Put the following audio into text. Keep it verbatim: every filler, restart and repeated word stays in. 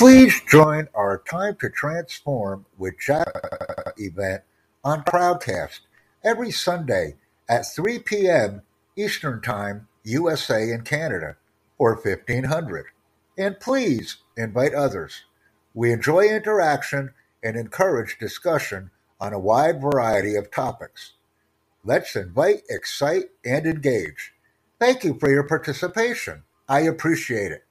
Please join our Time to Transform with Java event on Crowdcast every Sunday at three p.m. Eastern Time, U S A and Canada, or fifteen hundred. And please invite others. We enjoy interaction and encourage discussion on a wide variety of topics. Let's invite, excite, and engage. Thank you for your participation. I appreciate it.